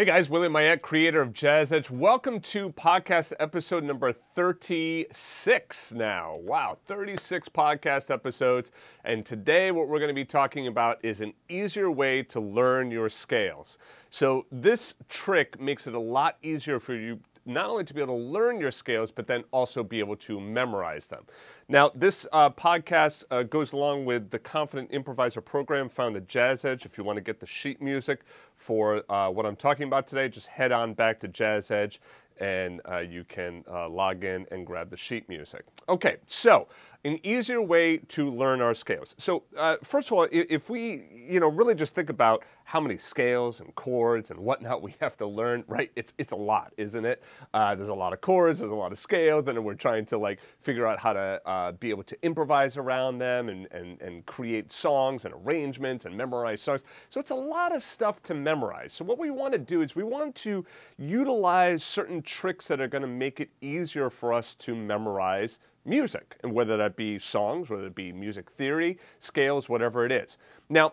Hey guys, William Mayette, creator of Jazz Edge. Welcome to podcast episode number 36 now. Wow, 36 podcast episodes. And today what we're going to be talking about is an easier way to learn your scales. So this trick makes it a lot easier for you not only to be able to learn your scales, but then also be able to memorize them. Now, this podcast goes along with the Confident Improviser program found at Jazz Edge. If you want to get the sheet music for what I'm talking about today, just head on back to Jazz Edge and you can log in and grab the sheet music. Okay, so an easier way to learn our scales. So first of all, if we really just think about how many scales and chords and whatnot we have to learn, right? It's a lot, isn't it? There's a lot of chords, there's a lot of scales, and we're trying to figure out how to be able to improvise around them and create songs and arrangements and memorize songs. So it's a lot of stuff to memorize. So what we want to do is we want to utilize certain tricks that are going to make it easier for us to memorize music, and whether that be songs, whether it be music theory, scales, whatever it is. Now,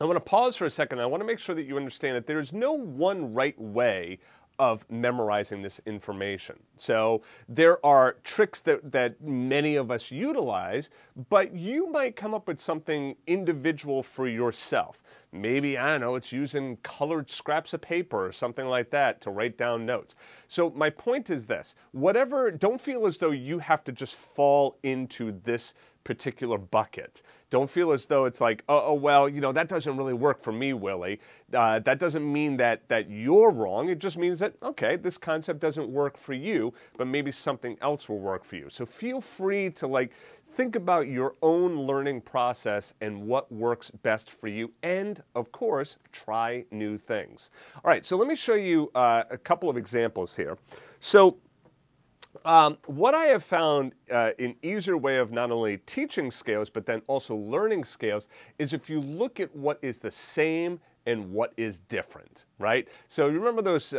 I want to pause for a second. I want to make sure that you understand that there is no one right way of memorizing this information. So there are tricks that many of us utilize, but you might come up with something individual for yourself. Maybe, I don't know, it's using colored scraps of paper or something like that to write down notes. So my point is this, don't feel as though you have to just fall into this particular bucket. Don't feel as though it's like, oh, well, that doesn't really work for me, Willie. That doesn't mean that you're wrong. It just means that, okay, this concept doesn't work for you, but maybe something else will work for you. So feel free to think about your own learning process and what works best for you, and of course, try new things. All right, so let me show you a couple of examples here. So what I have found an easier way of not only teaching scales, but then also learning scales, is if you look at what is the same and what is different, right? So you remember those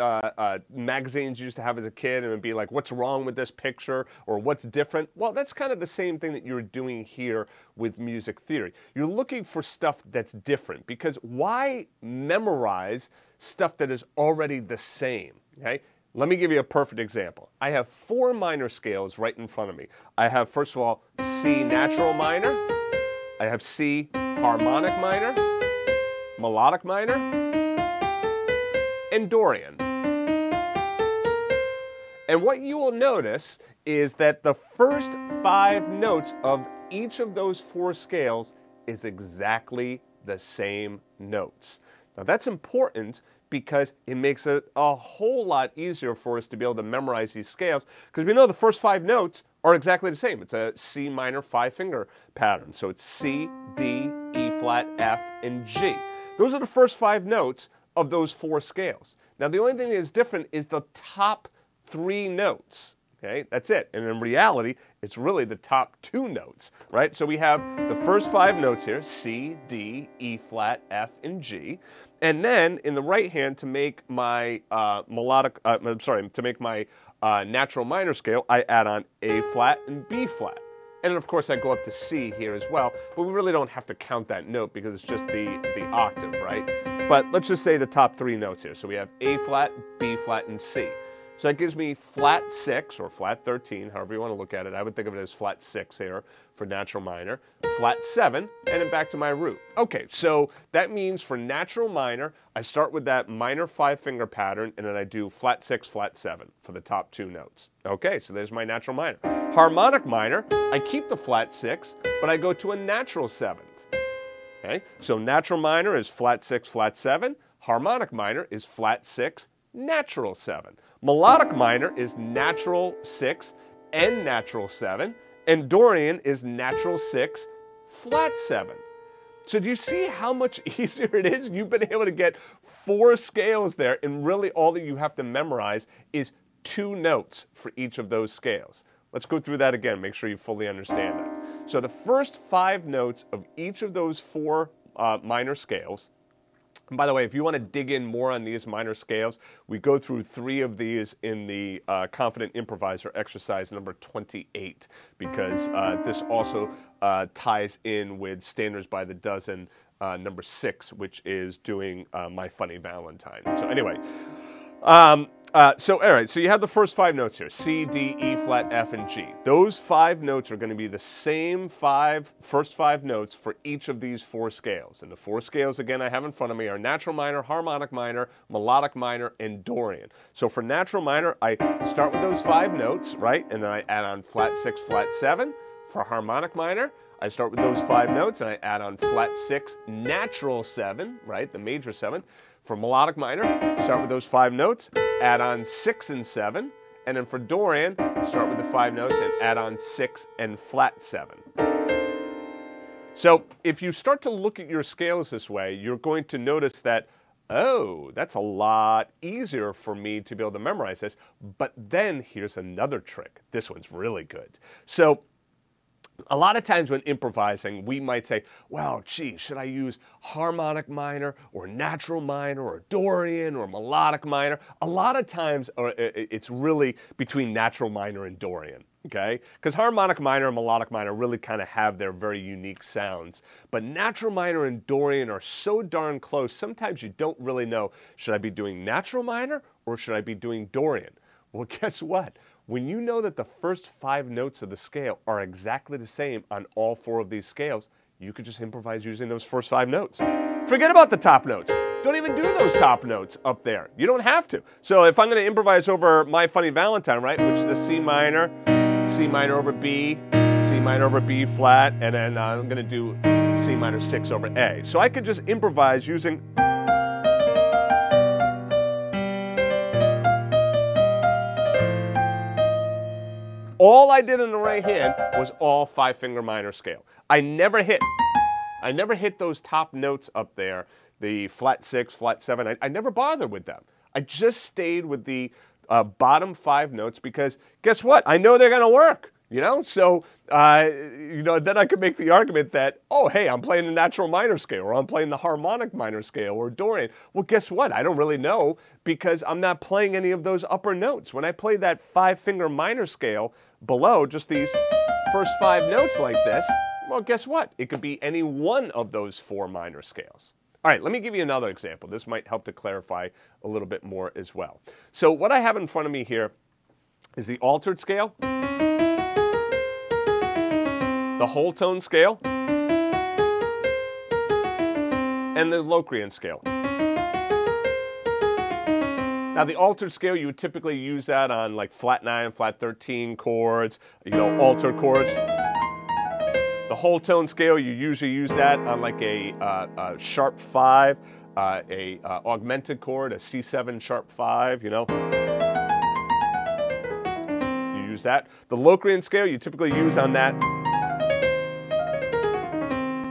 magazines you used to have as a kid, and it would be like, what's wrong with this picture, or what's different? Well, that's kind of the same thing that you're doing here with music theory. You're looking for stuff that's different, because why memorize stuff that is already the same, okay? Let me give you a perfect example. I have four minor scales right in front of me. I have, first of all, C natural minor. I have C harmonic minor, melodic minor, and Dorian. And what you will notice is that the first five notes of each of those four scales is exactly the same notes. Now that's important because it makes it a whole lot easier for us to be able to memorize these scales, because we know the first five notes are exactly the same. It's a C minor five finger pattern. So it's C, D, E flat, F, and G. Those are the first five notes of those four scales. Now the only thing that is different is the top three notes, okay? That's it. And in reality, it's really the top two notes, right? So we have the first five notes here, C, D, E flat, F, and G. And then in the right hand, to make my natural minor scale, I add on A flat and B flat. And of course I go up to C here as well, but we really don't have to count that note because it's just the octave, right? But let's just say the top three notes here. So we have A flat, B flat, and C. So that gives me flat 6 or flat 13, however you want to look at it. I would think of it as flat 6 here for natural minor, flat 7, and then back to my root. Okay, so that means for natural minor, I start with that minor five finger pattern, and then I do flat 6, flat 7 for the top two notes. Okay, so there's my natural minor. Harmonic minor, I keep the flat 6, but I go to a natural 7th. Okay, so natural minor is flat 6, flat 7. Harmonic minor is flat 6, natural 7. Melodic minor is natural 6 and natural 7, and Dorian is natural 6, flat 7. So do you see how much easier it is? You've been able to get four scales there, and really all that you have to memorize is two notes for each of those scales. Let's go through that again, make sure you fully understand that. So the first five notes of each of those four minor scales. And by the way, if you want to dig in more on these minor scales, we go through three of these in the Confident Improviser exercise number 28, because this also ties in with Standards by the Dozen number 6, which is doing My Funny Valentine. So anyway, all right, so you have the first 5 notes here, C, D, E flat, F, and G. Those 5 notes are going to be the same first five notes for each of these 4 scales. And the 4 scales, again, I have in front of me are natural minor, harmonic minor, melodic minor, and Dorian. So for natural minor, I start with those 5 notes, right? And then I add on flat 6, flat 7. For harmonic minor, I start with those 5 notes and I add on flat 6, natural 7, right? The major 7th. For melodic minor, start with those 5 notes, add on 6 and 7, and then for Dorian, start with the 5 notes and add on 6 and flat 7. So if you start to look at your scales this way, you're going to notice that, oh, that's a lot easier for me to be able to memorize this, but then here's another trick. This one's really good. So a lot of times when improvising, we might say, well, gee, should I use harmonic minor or natural minor or Dorian or melodic minor? A lot of times it's really between natural minor and Dorian, okay? Because harmonic minor and melodic minor really kind of have their very unique sounds. But natural minor and Dorian are so darn close, sometimes you don't really know, should I be doing natural minor or should I be doing Dorian? Well, guess what? When you know that the first 5 notes of the scale are exactly the same on all 4 of these scales, you could just improvise using those first 5 notes. Forget about the top notes. Don't even do those top notes up there. You don't have to. So if I'm going to improvise over My Funny Valentine, right, which is the C minor over B, C minor over B flat, and then I'm going to do C minor 6 over A. So I could just improvise using all I did in the right hand was all 5-finger minor scale. I never hit those top notes up there, the flat 6, flat 7. I never bothered with them. I just stayed with the bottom 5 notes because guess what? I know they're going to work, you know? So, then I could make the argument that, oh, hey, I'm playing the natural minor scale or I'm playing the harmonic minor scale or Dorian. Well, guess what? I don't really know because I'm not playing any of those upper notes. When I play that 5-finger minor scale, below just these first 5 notes like this, well, guess what? It could be any one of those 4 minor scales. All right, let me give you another example. This might help to clarify a little bit more as well. So what I have in front of me here is the altered scale, the whole tone scale, and the Locrian scale. Now the altered scale, you would typically use that on like flat 9, flat 13 chords, you know, altered chords. The whole tone scale, you usually use that on like a sharp 5, augmented chord, a C7 sharp 5, you know. You use that. The Locrian scale, you typically use on that.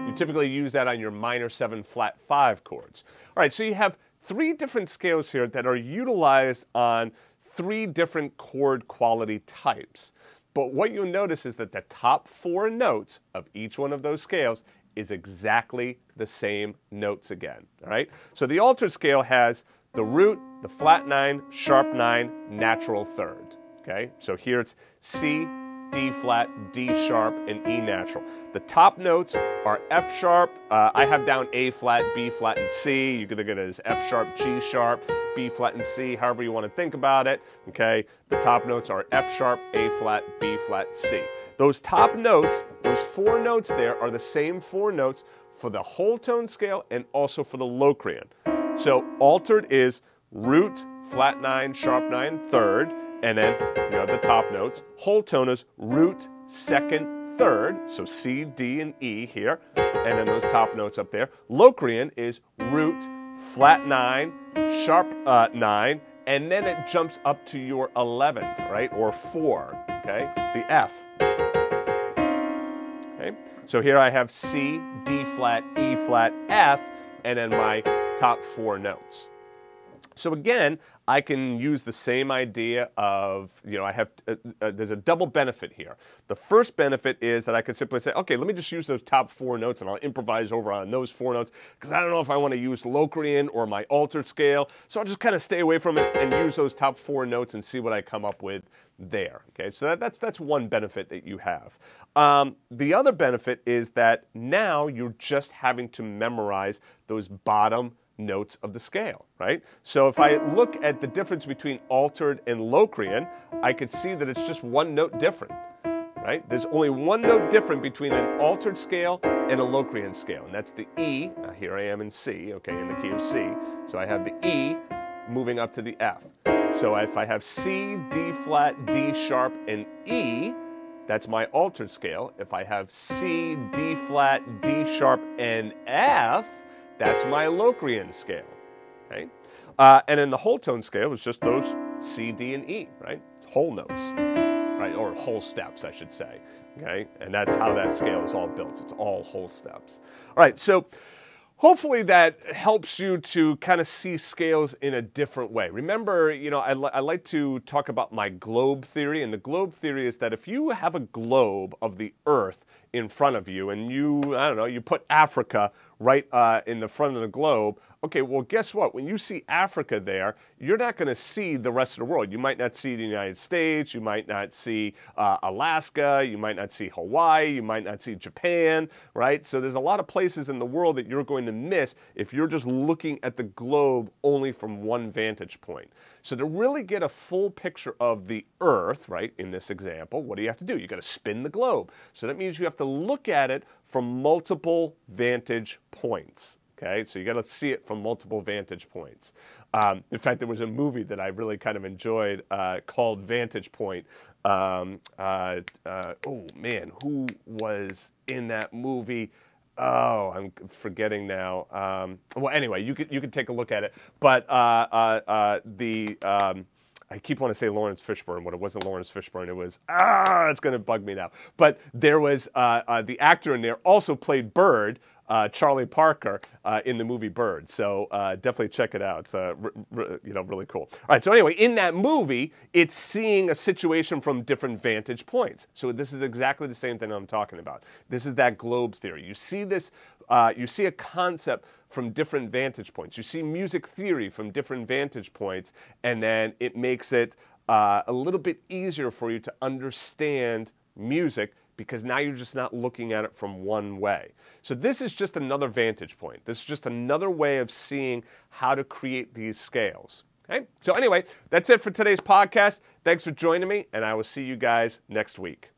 You typically use that on your minor 7 flat 5 chords. All right, so you have 3 different scales here that are utilized on 3 different chord quality types. But what you'll notice is that the top 4 notes of each one of those scales is exactly the same notes again, all right? So the altered scale has the root, the flat 9, sharp 9, natural 3rd, okay? So here it's C, D flat, D sharp, and E natural. The top notes are F sharp. I have down A flat, B flat, and C. You could look at it as F sharp, B flat, and C, however you want to think about it, okay? The top notes are F sharp, A flat, B flat, C. Those top notes, those 4 notes there are the same 4 notes for the whole tone scale and also for the Locrian. So altered is root, flat 9, sharp 9, 3rd. And then you have the top notes. Whole tone is root, 2nd, 3rd. So C, D, and E here. And then those top notes up there. Locrian is root, flat 9, sharp 9. And then it jumps up to your 11th, right? Or 4, okay? The F. Okay? So here I have C, D flat, E flat, F. And then my top 4 notes. So again, I can use the same idea of, you know, I have, there's a double benefit here. The first benefit is that I could simply say, okay, let me just use those top four notes and I'll improvise over on those four notes because I don't know if I want to use Locrian or my altered scale. So I'll just kind of stay away from it and use those top four notes and see what I come up with there. Okay, so that's one benefit that you have. The other benefit is that now you're just having to memorize those bottom notes of the scale, right? So if I look at the difference between altered and Locrian, I could see that it's just one note different, right? There's only one note different between an altered scale and a Locrian scale, and that's the E. Now here I am in C, okay, in the key of C. So I have the E moving up to the F. So if I have C, D flat, D sharp, and E, that's my altered scale. If I have C, D flat, D sharp, and F, that's my Locrian scale, right? And then the whole tone scale is just those C, D, and E, right? Whole notes, right? Or whole steps, I should say, okay? And that's how that scale is all built. It's all whole steps. All right, so hopefully that helps you to kind of see scales in a different way. Remember, you know, I like to talk about my globe theory, and the globe theory is that if you have a globe of the Earth in front of you and you, I don't know, you put Africa right in the front of the globe, okay, well, guess what? When you see Africa there, you're not going to see the rest of the world. You might not see the United States, you might not see Alaska, you might not see Hawaii, you might not see Japan, right? So there's a lot of places in the world that you're going to miss if you're just looking at the globe only from one vantage point. So to really get a full picture of the Earth, right, in this example, what do you have to do? You got to spin the globe. So that means you have to look at it from multiple vantage points. Okay, so you got to see it from multiple vantage points. In fact, there was a movie that I really kind of enjoyed called Vantage Point. Oh man, who was in that movie? Oh, I'm forgetting now. Well, anyway, you could take a look at it. But I keep wanting to say Lawrence Fishburne, but it wasn't Lawrence Fishburne. It was, it's going to bug me now. But there was the actor in there also played Bird, Charlie Parker, in the movie Bird. So definitely check it out. It's you know, really cool. All right, so anyway, in that movie, it's seeing a situation from different vantage points. So this is exactly the same thing I'm talking about. This is that globe theory. You see this, you see a concept from different vantage points. You see music theory from different vantage points, and then it makes it a little bit easier for you to understand music because now you're just not looking at it from one way. So this is just another vantage point. This is just another way of seeing how to create these scales. Okay? So anyway, that's it for today's podcast. Thanks for joining me, and I will see you guys next week.